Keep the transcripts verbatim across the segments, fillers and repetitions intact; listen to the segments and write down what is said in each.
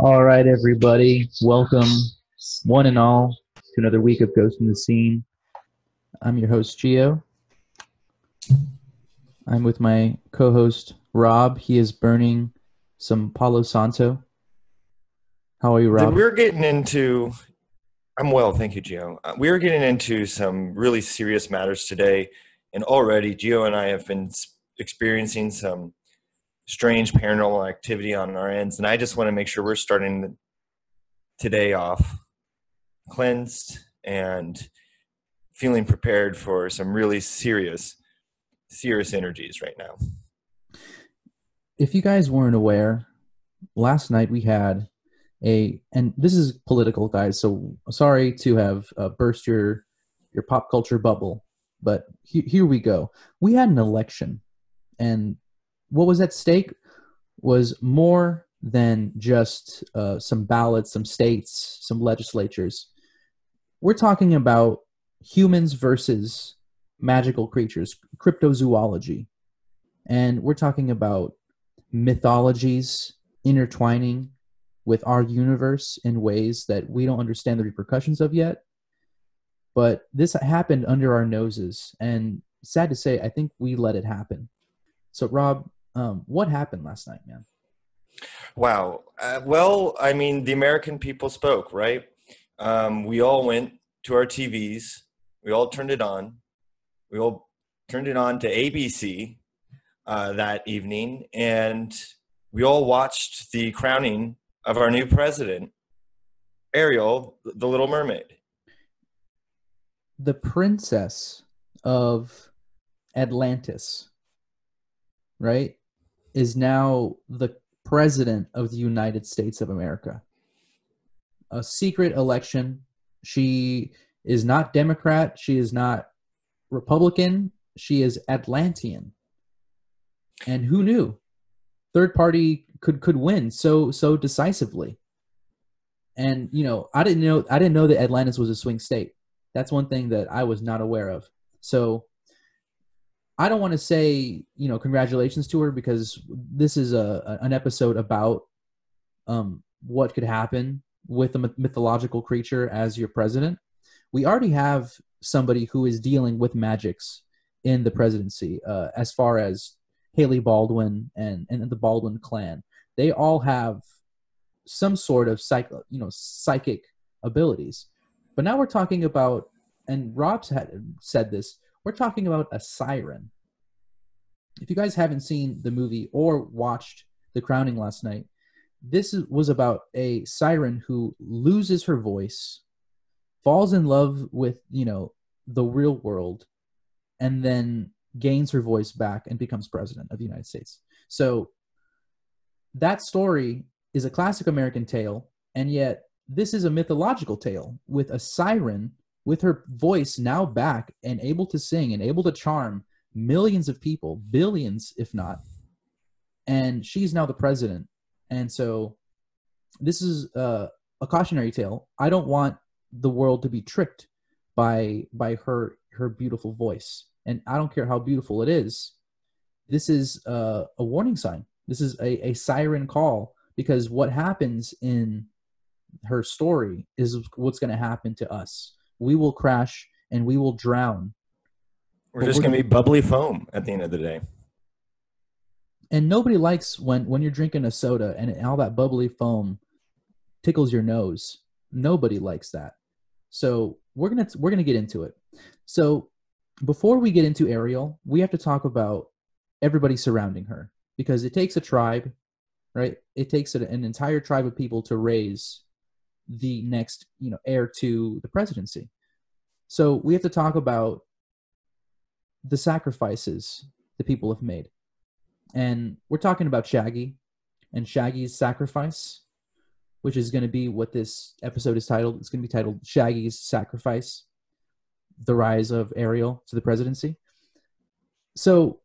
All right, everybody, welcome one and all to another week of Ghost in the Scene. I'm your host, Geo. I'm with my co-host, Rob. He is burning some Palo Santo. How are you, Rob? We're getting into... I'm well, thank you, Geo. We're getting into some really serious matters today, and already Geo and I have been experiencing some strange paranormal activity on our ends, and I just want to make sure we're starting today off cleansed and feeling prepared for some really serious serious energies right now. If you guys weren't aware, last night we had a, and this is political, guys, so sorry to have uh, burst your your pop culture bubble, but he, here we go. We had an election, and what was at stake was more than just uh, some ballots, some states, some legislatures. We're talking about humans versus magical creatures, cryptozoology. And we're talking about mythologies intertwining with our universe in ways that we don't understand the repercussions of yet. But this happened under our noses. And sad to say, I think we let it happen. So, Rob, Um, what happened last night, man? Wow. Uh, well, I mean, the American people spoke, right? Um, we all went to our T Vs. We all turned it on. We all turned it on to A B C uh, that evening. And we all watched the crowning of our new president, Ariel, the Little Mermaid. The princess of Atlantis, right? Is now the president of the United States of America. A secret election. She is not Democrat. She is not Republican. She is Atlantean. And who knew? Third party could could win so so decisively. And you know, I didn't know I didn't know that Atlantis was a swing state. That's one thing that I was not aware of. So I don't want to say, you know, congratulations to her, because this is a an episode about um, what could happen with a mythological creature as your president. We already have somebody who is dealing with magics in the presidency, uh, as far as Haley Baldwin and, and the Baldwin clan. They all have some sort of psych, you know, psychic abilities. But now we're talking about, and Rob's had said this, we're talking about a siren. If you guys haven't seen the movie or watched the crowning last night, this is, was about a siren who loses her voice, falls in love with, you know, the real world, and then gains her voice back and becomes president of the United States. So that story is a classic American tale, and yet this is a mythological tale with a siren with her voice now back and able to sing and able to charm millions of people, billions if not, and she's now the president. And so this is uh, a cautionary tale. I don't want the world to be tricked by by her her beautiful voice, and I don't care how beautiful it is. This is uh, a warning sign. This is a, a siren call, because what happens in her story is what's going to happen to us. We will crash and we will drown. We're but just going to be bubbly foam at the end of the day. And nobody likes when, when you're drinking a soda and all that bubbly foam tickles your nose. Nobody likes that. So we're going to, we're going to get into it. So before we get into Ariel, we have to talk about everybody surrounding her, because it takes a tribe, right? It takes an entire tribe of people to raise the next, you know, heir to the presidency. So we have to talk about the sacrifices the people have made. And we're talking about Shaggy and Shaggy's sacrifice, which is going to be what this episode is titled. It's going to be titled Shaggy's Sacrifice, the Rise of Ariel to the Presidency. So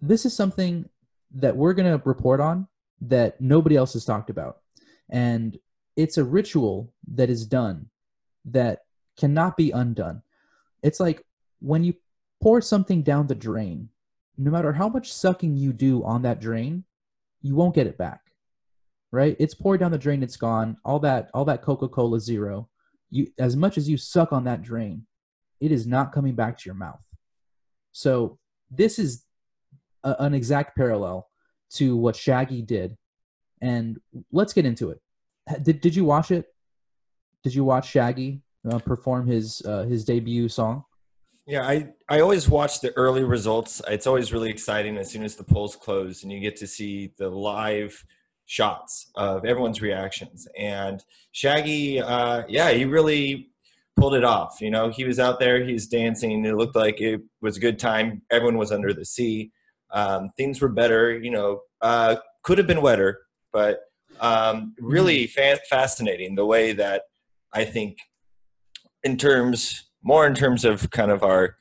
this is something that we're going to report on that nobody else has talked about. And it's a ritual that is done that cannot be undone. It's like when you pour something down the drain, no matter how much sucking you do on that drain, you won't get it back, right? It's poured down the drain. It's gone. All that, all that Coca-Cola Zero, you, as much as you suck on that drain, it is not coming back to your mouth. So this is a, an exact parallel to what Shaggy did. And let's get into it. Did, did you watch it? Did you watch Shaggy uh, perform his, uh, his debut song? Yeah, I, I always watch the early results. It's always really exciting as soon as the polls close and you get to see the live shots of everyone's reactions. And Shaggy, uh, yeah, he really pulled it off. You know, he was out there, he was dancing. It looked like it was a good time. Everyone was under the sea. Um, things were better, you know, uh, could have been wetter, but um, really fa- fascinating the way that I think in terms... more in terms of kind of our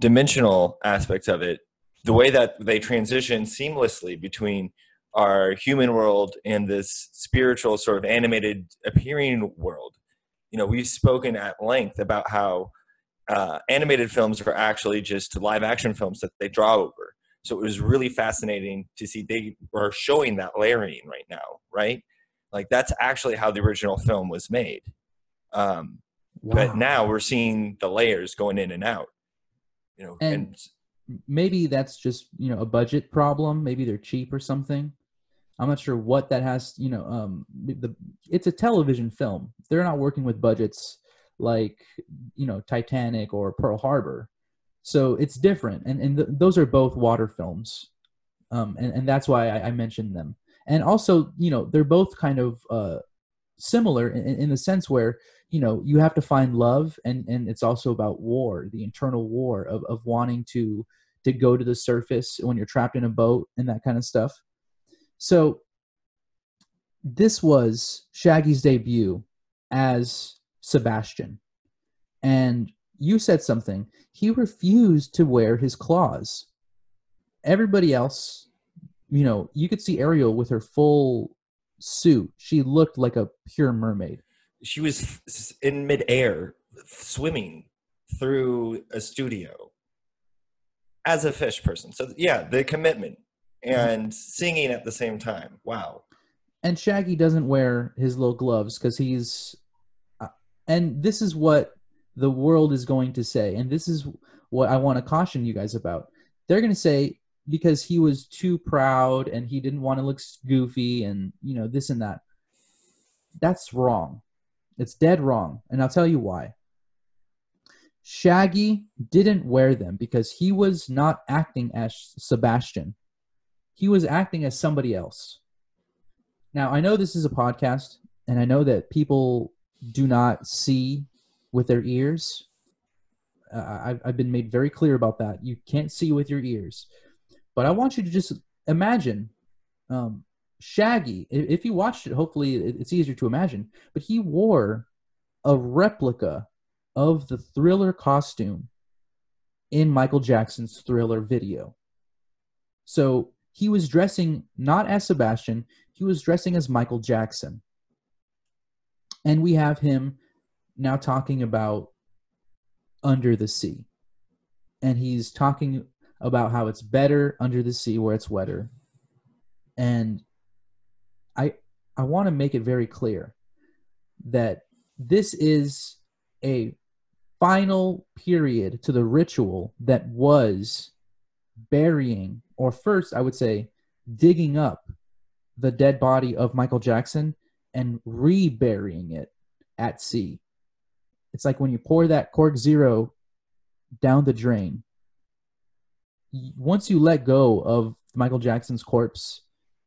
dimensional aspects of it, the way that they transition seamlessly between our human world and this spiritual sort of animated appearing world. You know, we've spoken at length about how uh, animated films are actually just live action films that they draw over. So it was really fascinating to see they are showing that layering right now, right? Like that's actually how the original film was made. Um, Wow. But now we're seeing the layers going in and out, you know, and, and maybe that's just, you know, a budget problem. Maybe they're cheap or something. I'm not sure what that has, you know, um, the, it's a television film. They're not working with budgets like, you know, Titanic or Pearl Harbor. So it's different. And, and th- those are both water films. Um, and, and that's why I, I mentioned them. And also, you know, they're both kind of uh, similar in, in the sense where, you know, you have to find love, and, and it's also about war, the internal war of, of wanting to to go to the surface when you're trapped in a boat and that kind of stuff. So this was Shaggy's debut as Sebastian. And you said something. He refused to wear his claws. Everybody else, you know, you could see Ariel with her full suit. She looked like a pure mermaid. She was in midair swimming through a studio as a fish person. So yeah, the commitment and singing at the same time. Wow. And Shaggy doesn't wear his little gloves because he's, uh, and this is what the world is going to say. And this is what I want to caution you guys about. They're going to say, because he was too proud and he didn't want to look goofy and, you know, this and that. That's wrong. It's dead wrong, and I'll tell you why. Shaggy didn't wear them because he was not acting as Sebastian. He was acting as somebody else. Now, I know this is a podcast, and I know that people do not see with their ears. Uh, I've, I've been made very clear about that. You can't see with your ears. But I want you to just imagine... Um, Shaggy, if you watched it, hopefully it's easier to imagine, but he wore a replica of the Thriller costume in Michael Jackson's Thriller video. So he was dressing not as Sebastian, he was dressing as Michael Jackson. And we have him now talking about under the sea. And he's talking about how it's better under the sea where it's wetter. And I I want to make it very clear that this is a final period to the ritual that was burying, or first I would say digging up the dead body of Michael Jackson and reburying it at sea. It's like when you pour that cork zero down the drain. Once you let go of Michael Jackson's corpse,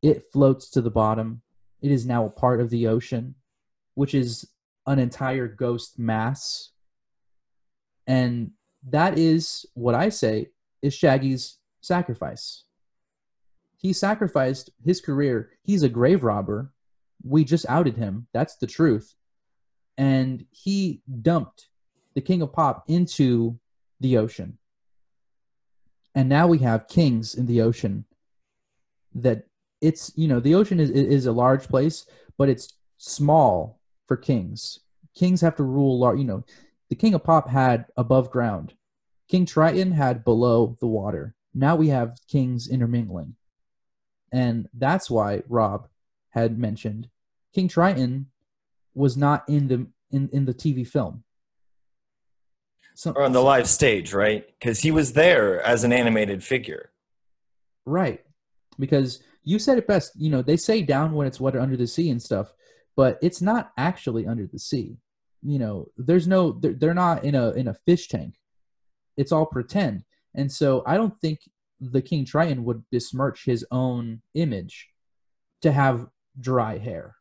it floats to the bottom. It is now a part of the ocean, which is an entire ghost mass. And that is what I say is Shaggy's sacrifice. He sacrificed his career. He's a grave robber. We just outed him. That's the truth. And he dumped the King of Pop into the ocean. And now we have kings in the ocean that it's, you know, the ocean is, is a large place, but it's small for kings. Kings have to rule large, you know, the King of Pop had above ground. King Triton had below the water. Now we have kings intermingling. And that's why Rob had mentioned King Triton was not in the in, in the T V film. So, or on the live stage, right? Because he was there as an animated figure. Right. Because you said it best, you know, they say down when it's water under the sea and stuff, but it's not actually under the sea. You know, there's no, they're, they're not in a, in a fish tank. It's all pretend. And so I don't think the King Triton would besmirch his own image to have dry hair.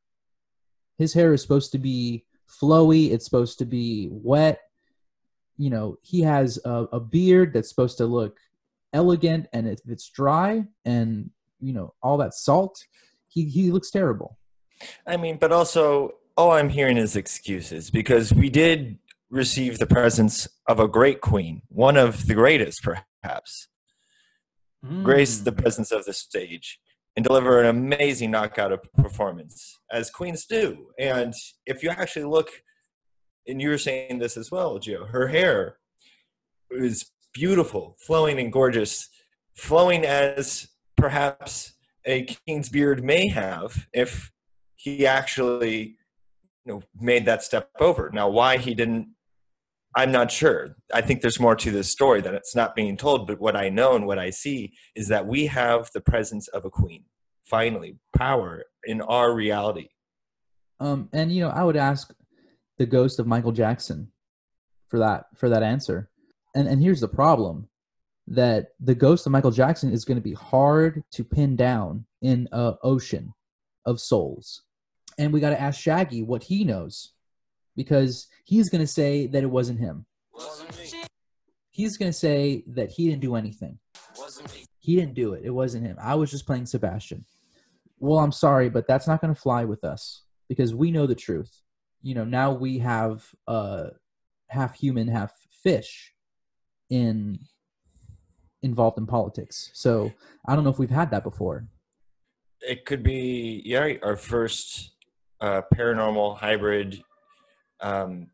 His hair is supposed to be flowy. It's supposed to be wet. You know, he has a, a beard that's supposed to look elegant, and it, it's dry, and, you know, all that salt, he, he looks terrible. I mean, but also all I'm hearing is excuses, because we did receive the presence of a great queen, one of the greatest perhaps, mm. grace the presence of the stage and deliver an amazing knockout of performance, as queens do. And if you actually look, and you were saying this as well, Gio, her hair is beautiful, flowing and gorgeous, flowing as perhaps a king's beard may have if he actually, you know, made that step over. Now, why he didn't, I'm not sure. I think there's more to this story that it's not being told, but what I know and what I see is that we have the presence of a queen, finally, power in our reality. Um, and, you know, I would ask the ghost of Michael Jackson for that, for that answer. And, and here's the problem, that the ghost of Michael Jackson is going to be hard to pin down in an ocean of souls. And we got to ask Shaggy what he knows, because he's going to say that it wasn't him. Wasn't me. He's going to say that he didn't do anything. Wasn't me. He didn't do it. It wasn't him. I was just playing Sebastian. Well, I'm sorry, but that's not going to fly with us, because we know the truth. You know, now we have uh, half human, half fish in involved in politics. So I don't know if we've had that before. It could be, yeah, our first uh, paranormal hybrid um,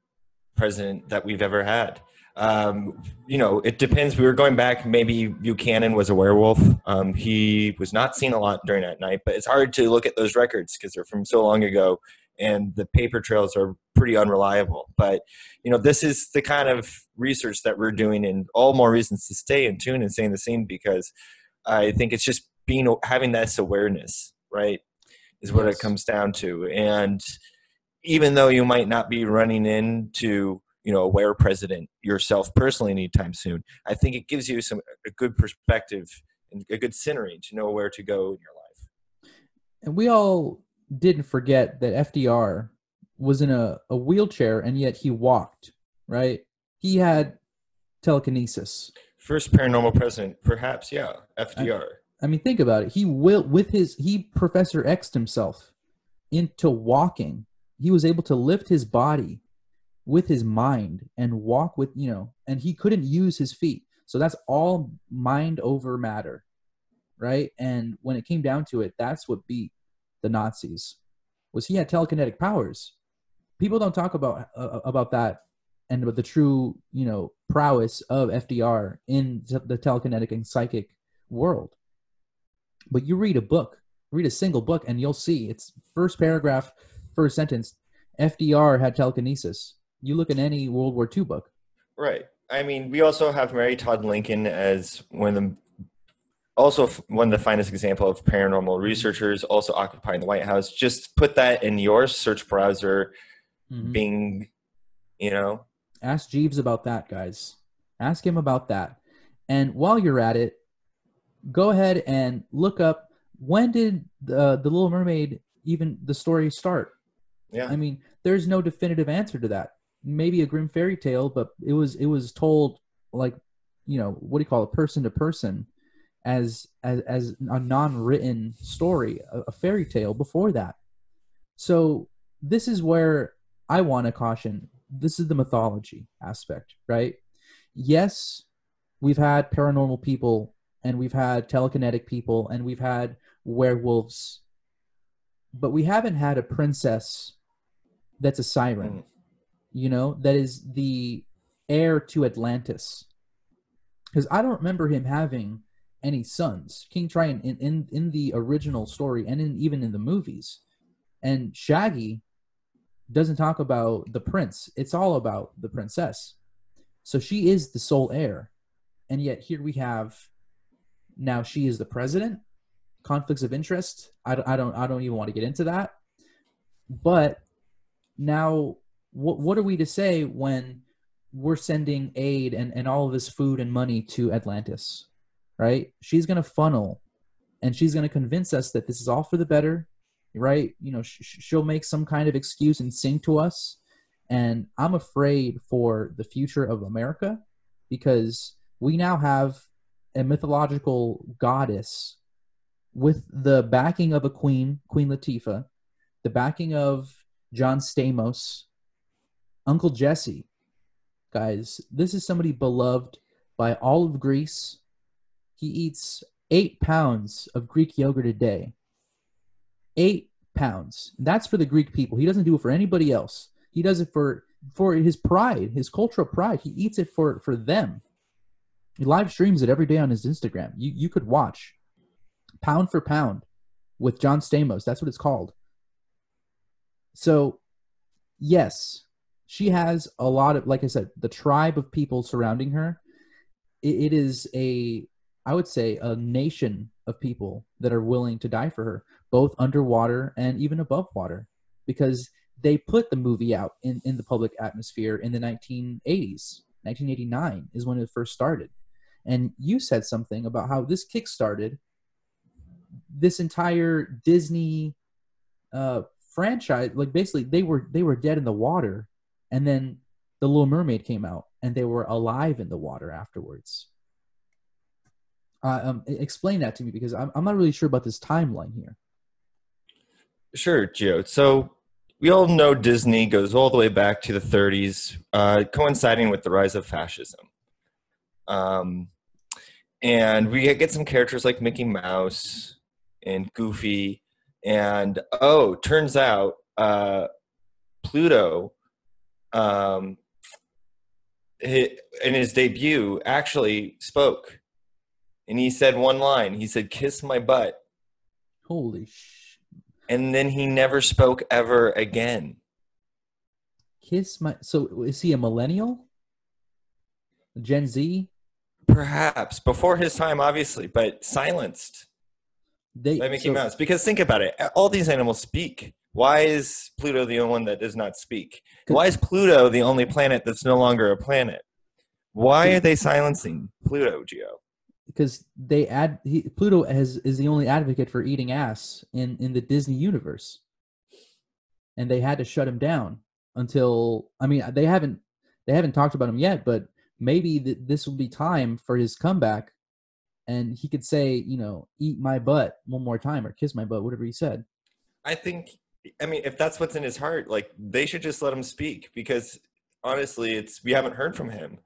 president that we've ever had. Um, you know, it depends. We were going back. Maybe Buchanan was a werewolf. Um, he was not seen a lot during that night, but it's hard to look at those records because they're from so long ago, and the paper trails are pretty unreliable. But, you know, this is the kind of research that we're doing, and all more reasons to stay in tune and stay in the scene, because I think it's just being, having this awareness, right, is what yes. it comes down to. And even though you might not be running into, you know, a were president yourself personally anytime soon, I think it gives you some a good perspective and a good scenery to know where to go in your life. And we all didn't forget that F D R was in a, a wheelchair, and yet he walked, right? He had telekinesis. First paranormal president, perhaps, yeah, F D R. I, I mean, think about it. He will, with his, he Professor X'd himself into walking. He was able to lift his body with his mind and walk with, you know, and he couldn't use his feet. So that's all mind over matter, right? And when it came down to it, that's what beat the Nazis, was he had telekinetic powers. People don't talk about, uh, about that and about the true, you know, prowess of F D R in the telekinetic and psychic world. But you read a book, read a single book, and you'll see it's first paragraph, first sentence, F D R had telekinesis. You look in any World War Two book. Right. I mean, we also have Mary Todd Lincoln as one of the, also one of the finest example of paranormal researchers also occupying the White House. Just put that in your search browser, mm-hmm. Bing, you know. Ask Jeeves about that, guys. Ask him about that. And while you're at it, go ahead and look up, when did the, the Little Mermaid, even the story, start? Yeah. I mean, there's no definitive answer to that. Maybe a grim fairy tale, but it was, it was told, like, you know, what do you call it? Person to person, as, as, as a non-written story, a, a fairy tale before that. So this is where I want to caution. This is the mythology aspect, right? Yes, we've had paranormal people, and we've had telekinetic people, and we've had werewolves, but we haven't had a princess that's a siren, mm. you know, that is the heir to Atlantis. Because I don't remember him having any sons. King Triton in, in, in the original story and in, even in the movies. And Shaggy doesn't talk about the prince. It's all about the princess. So she is the sole heir. And yet here we have, now she is the president. Conflicts of interest. I, I don't, I don't even want to get into that. But now what, what are we to say when we're sending aid and, and all of this food and money to Atlantis, right? She's going to funnel and she's going to convince us that this is all for the better, right? You know, sh she'll make some kind of excuse and sing to us. And I'm afraid for the future of America, because we now have a mythological goddess with the backing of a queen, Queen Latifah, the backing of John Stamos, Uncle Jesse. Guys, this is somebody beloved by all of Greece. He eats eight pounds of Greek yogurt a day. Eight pounds. That's for the Greek people. He doesn't do it for anybody else. He does it for, for his pride, his cultural pride. He eats it for, for them. He live streams it every day on his Instagram. You, you could watch Pound for Pound with John Stamos. That's what it's called. So, yes, she has a lot of, like I said, the tribe of people surrounding her. It, it is a, I would say, a nation of people that are willing to die for her, both underwater and even above water, because they put the movie out in, in the public atmosphere in the nineteen eighties. nineteen eighty-nine is when it first started. And you said something about how this kickstarted this entire Disney uh, franchise. Like, basically, they were, they were dead in the water. And then The Little Mermaid came out, and they were alive in the water afterwards. Uh, um, explain that to me, because I'm, I'm not really sure about this timeline here. Sure, Geo. So we all know Disney goes all the way back to the thirties, uh, coinciding with the rise of fascism. Um, and we get some characters like Mickey Mouse and Goofy. And, oh, turns out uh, Pluto... Um, in his debut, actually spoke, and he said one line. He said, "Kiss my butt." Holy sh! And then he never spoke ever again. Kiss my. So is he a millennial? Gen Z? Perhaps before his time, obviously, but silenced. They, by Mickey so, Mouse. Because think about it, all these animals speak. Why is Pluto the only one that does not speak? Why is Pluto the only planet that's no longer a planet? Why are they silencing Pluto, Geo? Because they add he, Pluto has, is the only advocate for eating ass in, in the Disney universe. And they had to shut him down until, I mean, they haven't, they haven't talked about him yet, but maybe th this will be time for his comeback. And he could say, you know, eat my butt one more time or kiss my butt, whatever he said. I think... I mean, if that's what's in his heart, like, they should just let him speak, because honestly, it's, we haven't heard from him,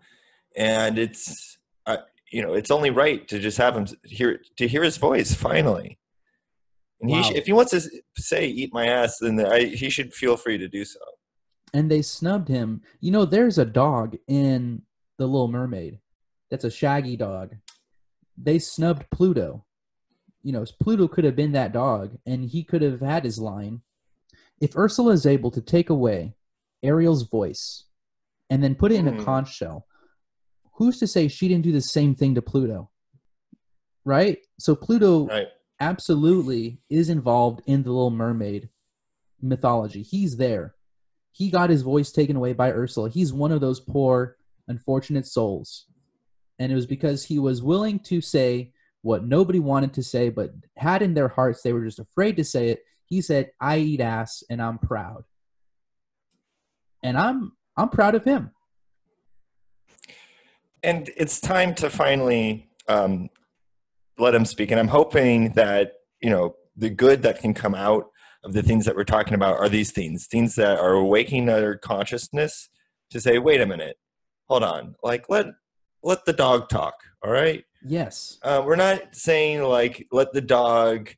and it's, uh, you know, it's only right to just have him hear, to hear his voice finally. And wow. he if he wants to say, eat my ass, then I, he should feel free to do so. And they snubbed him. You know, there's a dog in The Little Mermaid. That's a shaggy dog. They snubbed Pluto. You know, Pluto could have been that dog, and he could have had his line. If Ursula is able to take away Ariel's voice and then put it in a conch shell, who's to say she didn't do the same thing to Pluto? Right? So Pluto right. absolutely is involved in the Little Mermaid mythology. He's there. He got his voice taken away by Ursula. He's one of those poor, unfortunate souls. And it was because he was willing to say what nobody wanted to say, but had in their hearts, they were just afraid to say it. He said, "I eat ass, and I'm proud." And I'm I'm proud of him. And it's time to finally um, let him speak. And I'm hoping that, you know, the good that can come out of the things that we're talking about are these things, things that are awakening our consciousness to say, wait a minute, hold on. Like, let, let the dog talk, all right? Yes. Uh, we're not saying, like, let the dog...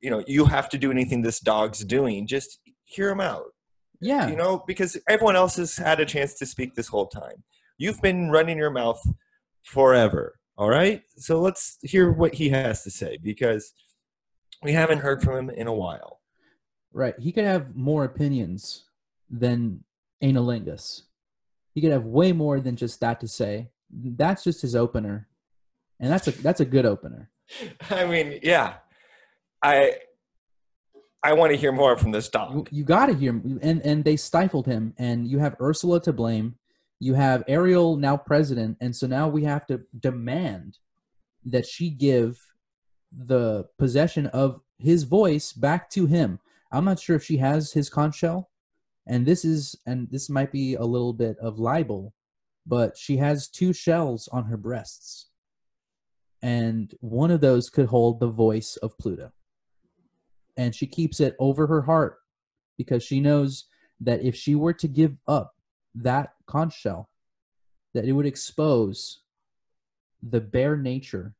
you know, you have to do anything this dog's doing. Just hear him out. Yeah. You know, because everyone else has had a chance to speak this whole time. You've been running your mouth forever. All right. So let's hear what he has to say, because we haven't heard from him in a while. Right. He could have more opinions than analingus. He could have way more than just that to say. That's just his opener. And that's a, that's a good opener. I mean, yeah, I, I want to hear more from this dog. You, you got to hear him. And, and they stifled him, and you have Ursula to blame. You have Ariel now president. And so now we have to demand that she give the possession of his voice back to him. I'm not sure if she has his conch shell, and this is, and this might be a little bit of libel, but she has two shells on her breasts, and one of those could hold the voice of Pluto. And she keeps it over her heart because she knows that if she were to give up that conch shell, that it would expose the bare nature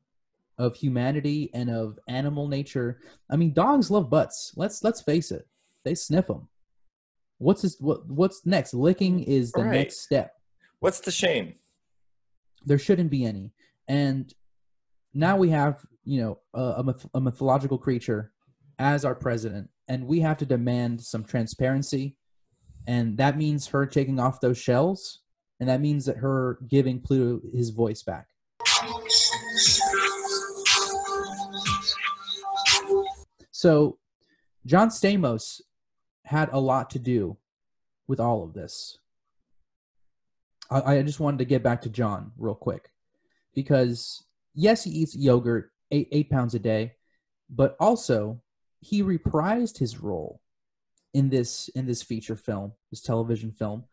of humanity and of animal nature. I mean, dogs love butts. Let's let's face it; they sniff them. What's this, what, what's next? Licking is the right. next step. What's the shame? There shouldn't be any. And now we have, you know, a, a, a mythological creature as our president, and we have to demand some transparency. And that means her taking off those shells, and that means that her giving Pluto his voice back. So John Stamos had a lot to do with all of this. I, I just wanted to get back to John real quick, because yes, he eats yogurt eight, eight pounds a day, but also he reprised his role in this, in this feature film, this television film,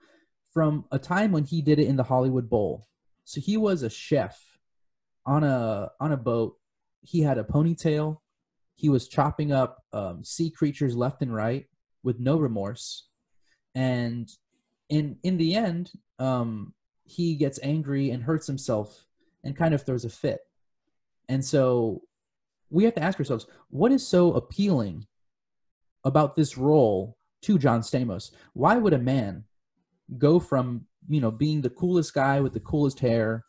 from a time when he did it in the Hollywood Bowl. So he was a chef on a, on a boat. He had a ponytail. He was chopping up um, sea creatures left and right with no remorse. And in, in the end, um, he gets angry and hurts himself and kind of throws a fit. And so we have to ask ourselves, what is so appealing about this role to John Stamos? Why would a man go from, you know, being the coolest guy with the coolest hair,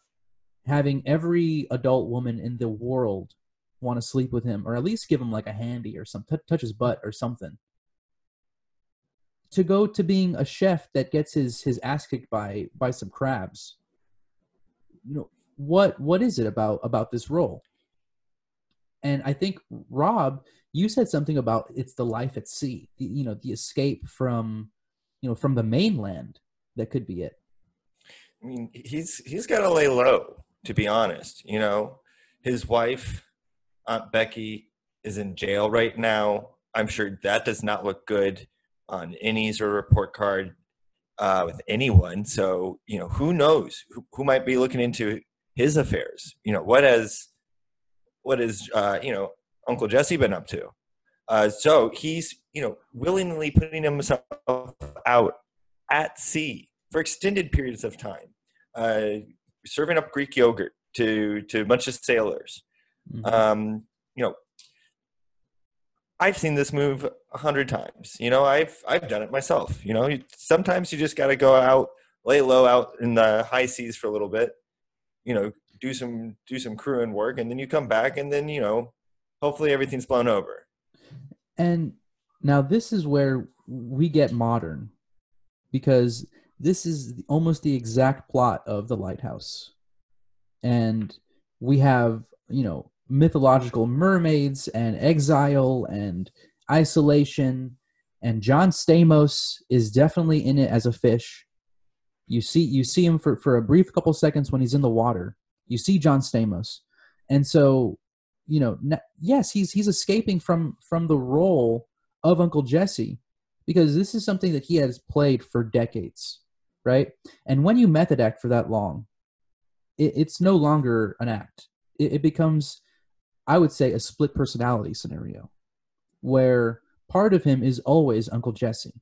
having every adult woman in the world want to sleep with him, or at least give him like a handy or some t touch his butt or something, to go to being a chef that gets his, his ass kicked by, by some crabs? You know, what, what is it about, about this role? And I think, Rob, you said something about it's the life at sea, the, you know, the escape from, you know, from the mainland. That could be it. I mean, he's, he's got to lay low, to be honest. You know, his wife, Aunt Becky, is in jail right now. I'm sure that does not look good on innies or report card uh, with anyone. So, you know, who knows who, who might be looking into his affairs? You know, what has, what has, uh, you know, Uncle Jesse been up to? Uh, so he's, you know, willingly putting himself out at sea for extended periods of time, uh, serving up Greek yogurt to, to a bunch of sailors. Mm-hmm. Um, you know, I've seen this move a hundred times, you know, I've, I've done it myself. You know, sometimes you just got to go out, lay low out in the high seas for a little bit, you know, do some, do some crew and work, and then you come back, and then, you know, hopefully everything's blown over. And now this is where we get modern, because this is almost the exact plot of The Lighthouse. And we have, you know, mythological mermaids and exile and isolation, and John Stamos is definitely in it as a fish. You see, you see him for, for a brief couple seconds when he's in the water. You see John Stamos. And so, you know, yes, he's, he's escaping from, from the role of Uncle Jesse, because this is something that he has played for decades, right? And when you method act for that long, it, it's no longer an act. It becomes, I would say, a split personality scenario, where part of him is always Uncle Jesse.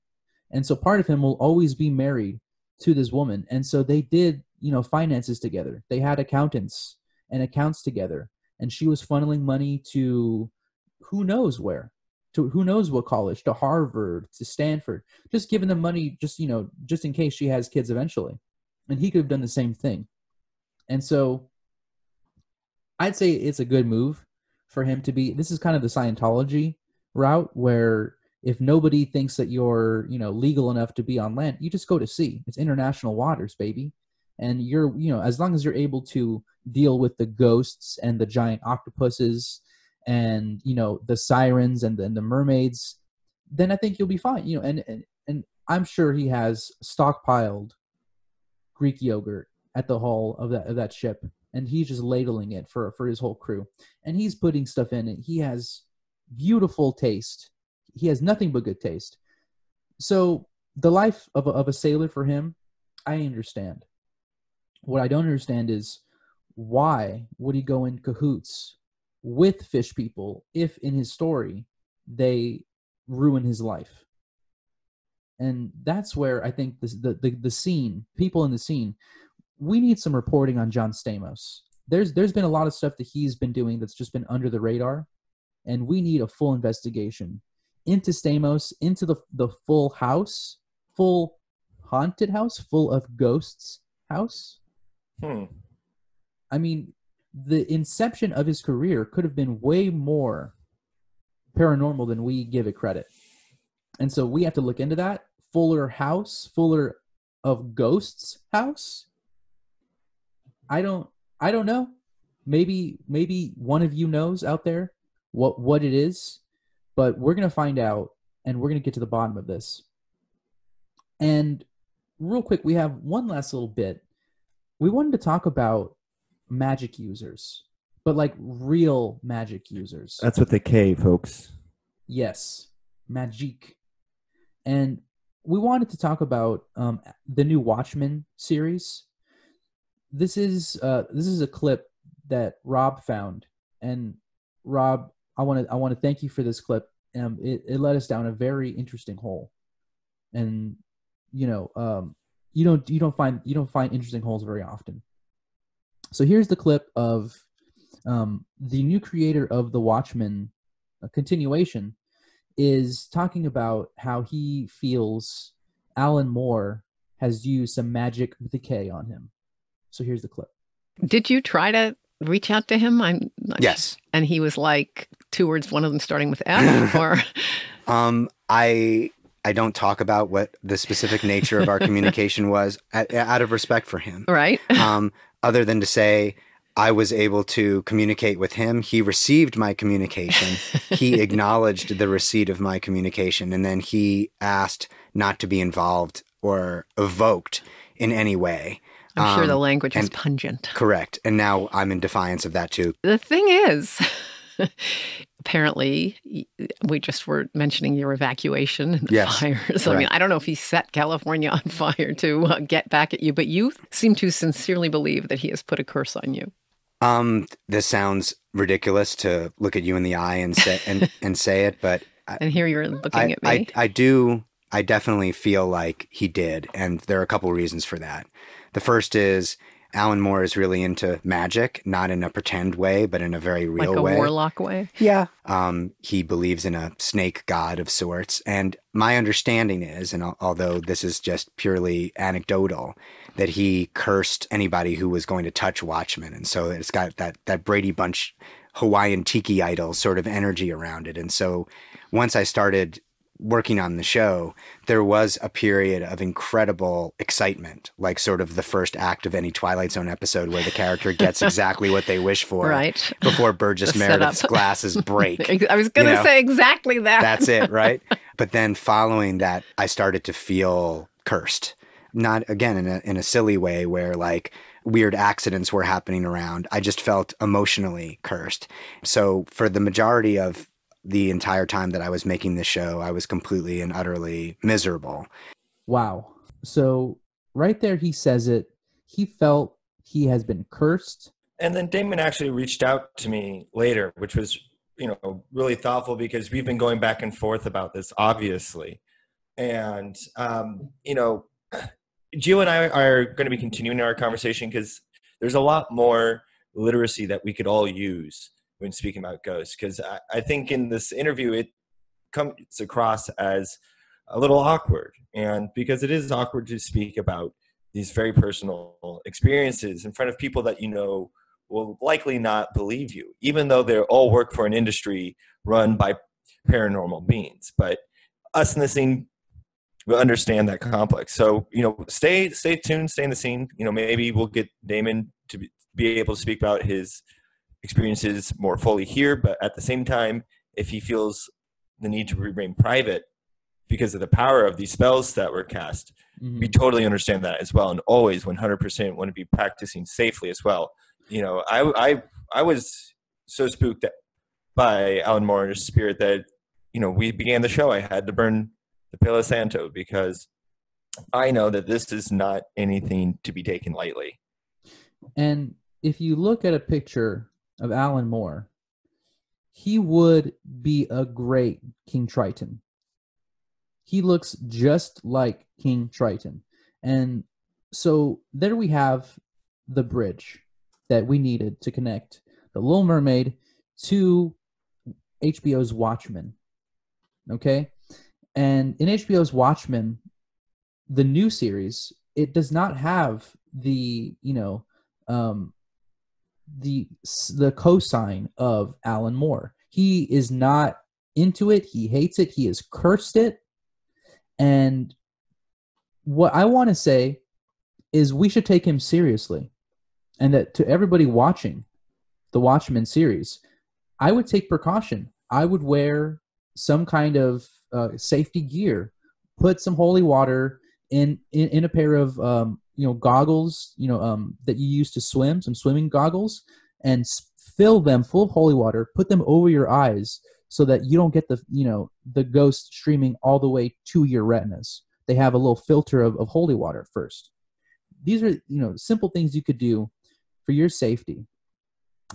And so part of him will always be married to this woman. And so they did, you know, finances together. They had accountants and accounts together. And she was funneling money to who knows where. to who knows what college, to Harvard, to Stanford, just giving them money just, you know, just in case she has kids eventually. And he could have done the same thing. And so I'd say it's a good move for him to be. This is kind of the Scientology route, where if nobody thinks that you're, you know, legal enough to be on land, you just go to sea. It's international waters, baby. And you're, you know, as long as you're able to deal with the ghosts and the giant octopuses and, you know, the sirens and the, and the mermaids, then I think you'll be fine. You know, and, and, and I'm sure he has stockpiled Greek yogurt at the hull of that, of that ship. And he's just ladling it for, for his whole crew. And he's putting stuff in it. He has beautiful taste. He has nothing but good taste. So the life of a, of a sailor for him, I understand. What I don't understand is why would he go in cahoots with fish people if in his story they ruin his life? And that's where I think this, the, the, the scene, people in the scene, we need some reporting on John Stamos. There's, there's been a lot of stuff that he's been doing that's just been under the radar, and we need a full investigation into Stamos, into the, the full house, full haunted house, full of ghosts house. Hmm. I mean, the inception of his career could have been way more paranormal than we give it credit. And so we have to look into that. Fuller house, fuller of ghosts house. I don't, I don't know. Maybe, maybe one of you knows out there what, what it is, but we're going to find out, and we're going to get to the bottom of this. And real quick, we have one last little bit. We wanted to talk about magic users, but like real magic users. That's with the K, folks. Yes. Magic. And we wanted to talk about um, the new Watchmen series. This is uh, this is a clip that Rob found, and Rob, I want to I want to thank you for this clip. Um, it, it led us down a very interesting hole, and you know um, you don't you don't find you don't find interesting holes very often. So here's the clip of um, the new creator of the Watchmen uh, continuation is talking about how he feels Alan Moore has used some magic with a K on him. So here's the clip. Did you try to reach out to him? I'm not yes. Sure. And he was like two words, one of them starting with F. Or um, I I don't talk about what the specific nature of our communication was, at, out of respect for him, right? Um, other than to say I was able to communicate with him. He received my communication. He acknowledged the receipt of my communication, and then he asked not to be involved or evoked in any way. I'm sure the language um, and, is pungent. Correct. And now I'm in defiance of that, too. The thing is, apparently, we just were mentioning your evacuation and the yes, fires. Correct. I mean, I don't know if he set California on fire to uh, get back at you, but you seem to sincerely believe that he has put a curse on you. Um, this sounds ridiculous to look at you in the eye and say, and, and say it, but... I, and here you're looking I, at me. I, I do... I definitely feel like he did, and there are a couple reasons for that. The first is Alan Moore is really into magic, not in a pretend way, but in a very real way. Like a way. warlock way? Yeah. Um, he believes in a snake god of sorts. And my understanding is, and al- although this is just purely anecdotal, that he cursed anybody who was going to touch Watchmen. And so it's got that, that Brady Bunch Hawaiian tiki idol sort of energy around it. And so once I started working on the show, there was a period of incredible excitement, like sort of the first act of any Twilight Zone episode where the character gets exactly what they wish for right. before Burgess Meredith's glasses break. I was going to you know, say exactly that. That's it, right? But then following that, I started to feel cursed. Not, again, in a, in a silly way where like weird accidents were happening around. I just felt emotionally cursed. So for the majority of the entire time that I was making this show, I was completely and utterly miserable. Wow. So right there, he says it. He felt he has been cursed. And then Damon actually reached out to me later, which was, you know, really thoughtful because we've been going back and forth about this, obviously. And, um, you know, Geo and I are going to be continuing our conversation because there's a lot more literacy that we could all use when speaking about ghosts, because I, I think in this interview it comes across as a little awkward. And because it is awkward to speak about these very personal experiences in front of people that you know will likely not believe you, even though they all work for an industry run by paranormal beings. But us in the scene will understand that complex. So, you know, stay stay tuned, stay in the scene. You know, maybe we'll get Damon to be, be able to speak about his experiences more fully here. But at the same time, if he feels the need to remain private because of the power of these spells that were cast, mm-hmm. we totally understand that as well. And always one hundred percent want to be practicing safely as well. You know, I, I, I was so spooked by Alan Moore's spirit that, you know, we began the show. I had to burn the Palo Santo because I know that this is not anything to be taken lightly. And if you look at a picture of Alan Moore, he would be a great King Triton. He looks just like King Triton. And so there we have the bridge that we needed to connect The Little Mermaid to H B O's Watchmen. Okay? And in H B O's Watchmen, the new series, it does not have the, you know, um, the, the cosign of Alan Moore. He is not into it. He hates it. He has cursed it. And what I want to say is we should take him seriously. And that to everybody watching the Watchmen series, I would take precaution. I would wear some kind of uh, safety gear, put some holy water in, in, in a pair of, um, you know, goggles, you know, um, that you use to swim, some swimming goggles, and fill them full of holy water, put them over your eyes so that you don't get the, you know, the ghost streaming all the way to your retinas. They have a little filter of, of holy water first. These are, you know, simple things you could do for your safety,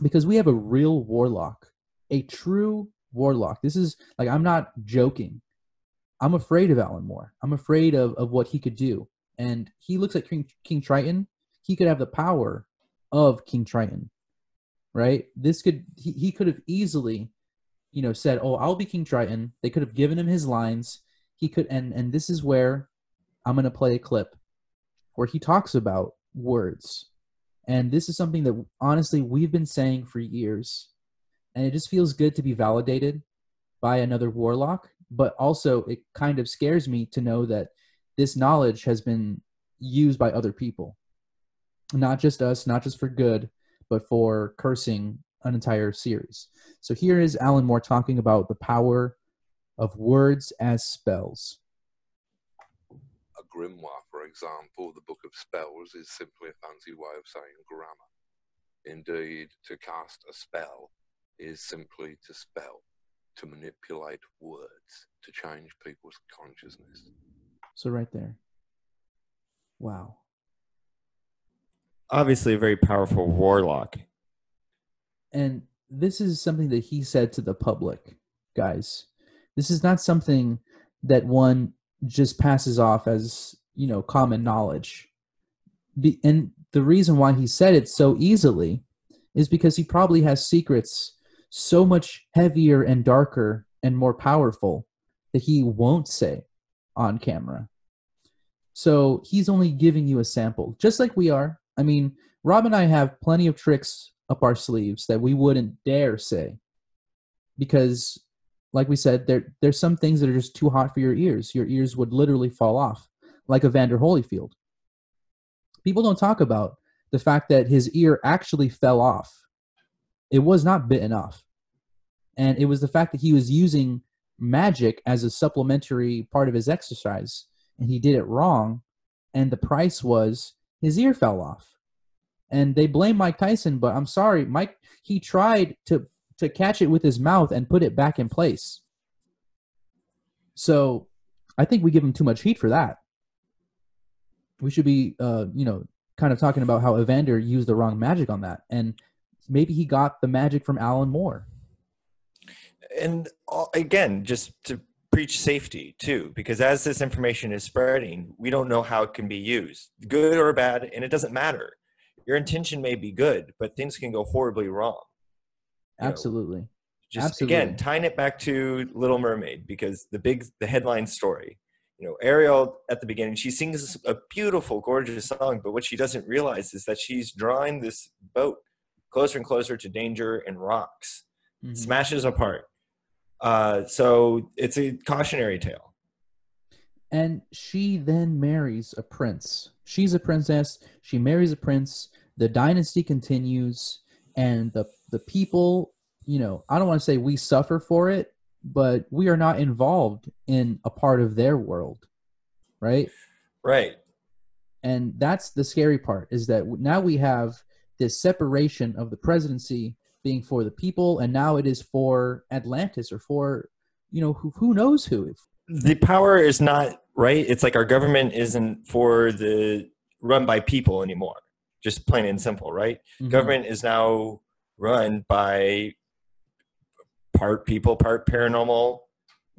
because we have a real warlock, a true warlock. This is like, I'm not joking. I'm afraid of Alan Moore. I'm afraid of, of what he could do. And he looks at King, King Triton. He could have the power of King Triton, right? This could, he, he could have easily, you know, said, oh, I'll be King Triton. They could have given him his lines. He could, and, and this is where I'm going to play a clip where he talks about words. And this is something that, honestly, we've been saying for years. And it just feels good to be validated by another warlock. But also, it kind of scares me to know that this knowledge has been used by other people. Not just us, not just for good, but for cursing an entire series. So here is Alan Moore talking about the power of words as spells. A grimoire, for example, the book of spells, is simply a fancy way of saying grammar. Indeed, to cast a spell is simply to spell, to manipulate words, to change people's consciousness. So right there. Wow. Obviously a very powerful warlock. And this is something that he said to the public, guys. This is not something that one just passes off as, you know, common knowledge. Be, and the reason why he said it so easily is because he probably has secrets so much heavier and darker and more powerful that he won't say on camera. So he's only giving you a sample, just like we are. I mean, Rob and I have plenty of tricks up our sleeves that we wouldn't dare say because, like we said, there, there's some things that are just too hot for your ears. Your ears would literally fall off, like a Vander Holyfield. People don't talk about the fact that his ear actually fell off. It was not bitten off. And it was the fact that he was using magic as a supplementary part of his exercise, and he did it wrong, and the price was his ear fell off. And they blame Mike Tyson, but I'm sorry, Mike, he tried to to catch it with his mouth and put it back in place. So I think we give him too much heat for that. We should be, uh, you know, kind of talking about how Evander used the wrong magic on that. And maybe he got the magic from Alan Moore. And again, just to preach safety too, because as this information is spreading, we don't know how it can be used, good or bad, and it doesn't matter. Your intention may be good, but things can go horribly wrong. Absolutely. Know, Just Absolutely. Again, tying it back to Little Mermaid, because the big, the headline story, you know, Ariel at the beginning, she sings a beautiful, gorgeous song, but what she doesn't realize is that she's drawing this boat closer and closer to danger and rocks, mm-hmm. smashes apart. Uh, so it's a cautionary tale. And she then marries a prince. She's a princess. She marries a prince. The dynasty continues, and the, the people, you know, I don't want to say we suffer for it, but we are not involved in a part of their world, right? Right. And that's the scary part, is that now we have this separation of the presidency being for the people, and now it is for Atlantis, or for, you know, who, who knows who. The power is not, right? It's like our government isn't for the run by people anymore, just plain and simple, right? Mm-hmm. Government is now run by part people, part paranormal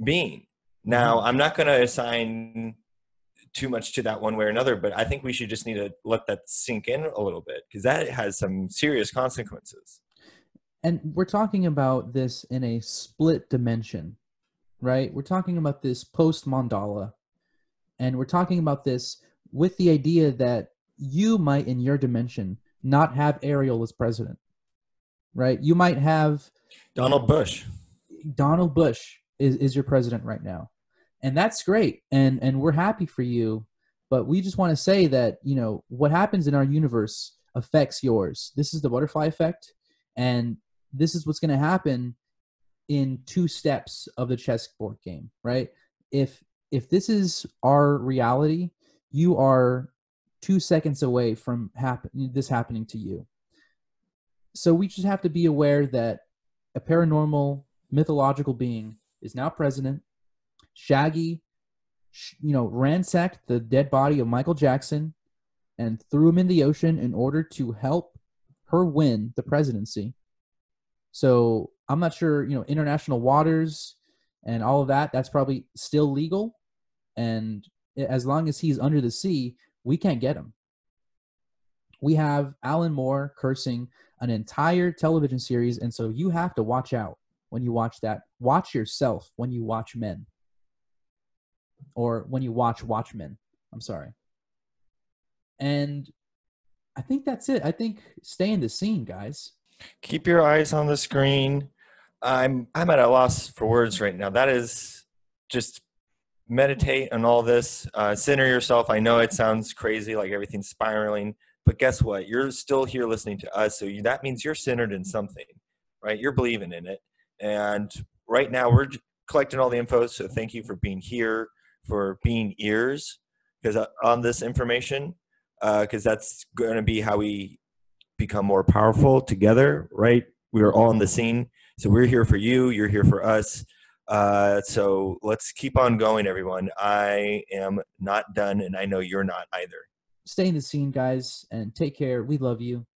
being. Now, I'm not going to assign too much to that one way or another, but I think we should just need to let that sink in a little bit, because that has some serious consequences. And we're talking about this in a split dimension, right? We're talking about this post-mandala, and we're talking about this with the idea that you might, in your dimension, not have Ariel as president, right? You might have Donald Bush. Donald Bush is, is your president right now. And that's great. And, and we're happy for you. But we just want to say that, you know, what happens in our universe affects yours. This is the butterfly effect. And this is what's going to happen in two steps of the chessboard game, right? If, if this is our reality, you are two seconds away from happen- this happening to you. So we just have to be aware that a paranormal, mythological being is now president. Shaggy, you know, ransacked the dead body of Michael Jackson and threw him in the ocean in order to help her win the presidency. So I'm not sure, you know, international waters and all of that, that's probably still legal. And as long as he's under the sea, we can't get him. We have Alan Moore cursing an entire television series, and so you have to watch out when you watch that. Watch yourself when you watch men. Or when you watch Watchmen. I'm sorry. And I think that's it. I think stay in the scene, guys. Keep your eyes on the screen. I'm I'm at a loss for words right now. That is just... meditate on all this, uh, center yourself. I know it sounds crazy, like everything's spiraling, but guess what? You're still here listening to us. So you, that means you're centered in something, right? You're believing in it. And right now we're collecting all the info. So thank you for being here, for being ears because uh, on this information, uh, cause that's going to be how we become more powerful together, right? We are all in the scene. So we're here for you. You're here for us. Uh, so let's keep on going, everyone. I am not done, and I know you're not either. Stay in the scene, guys, and take care. We love you.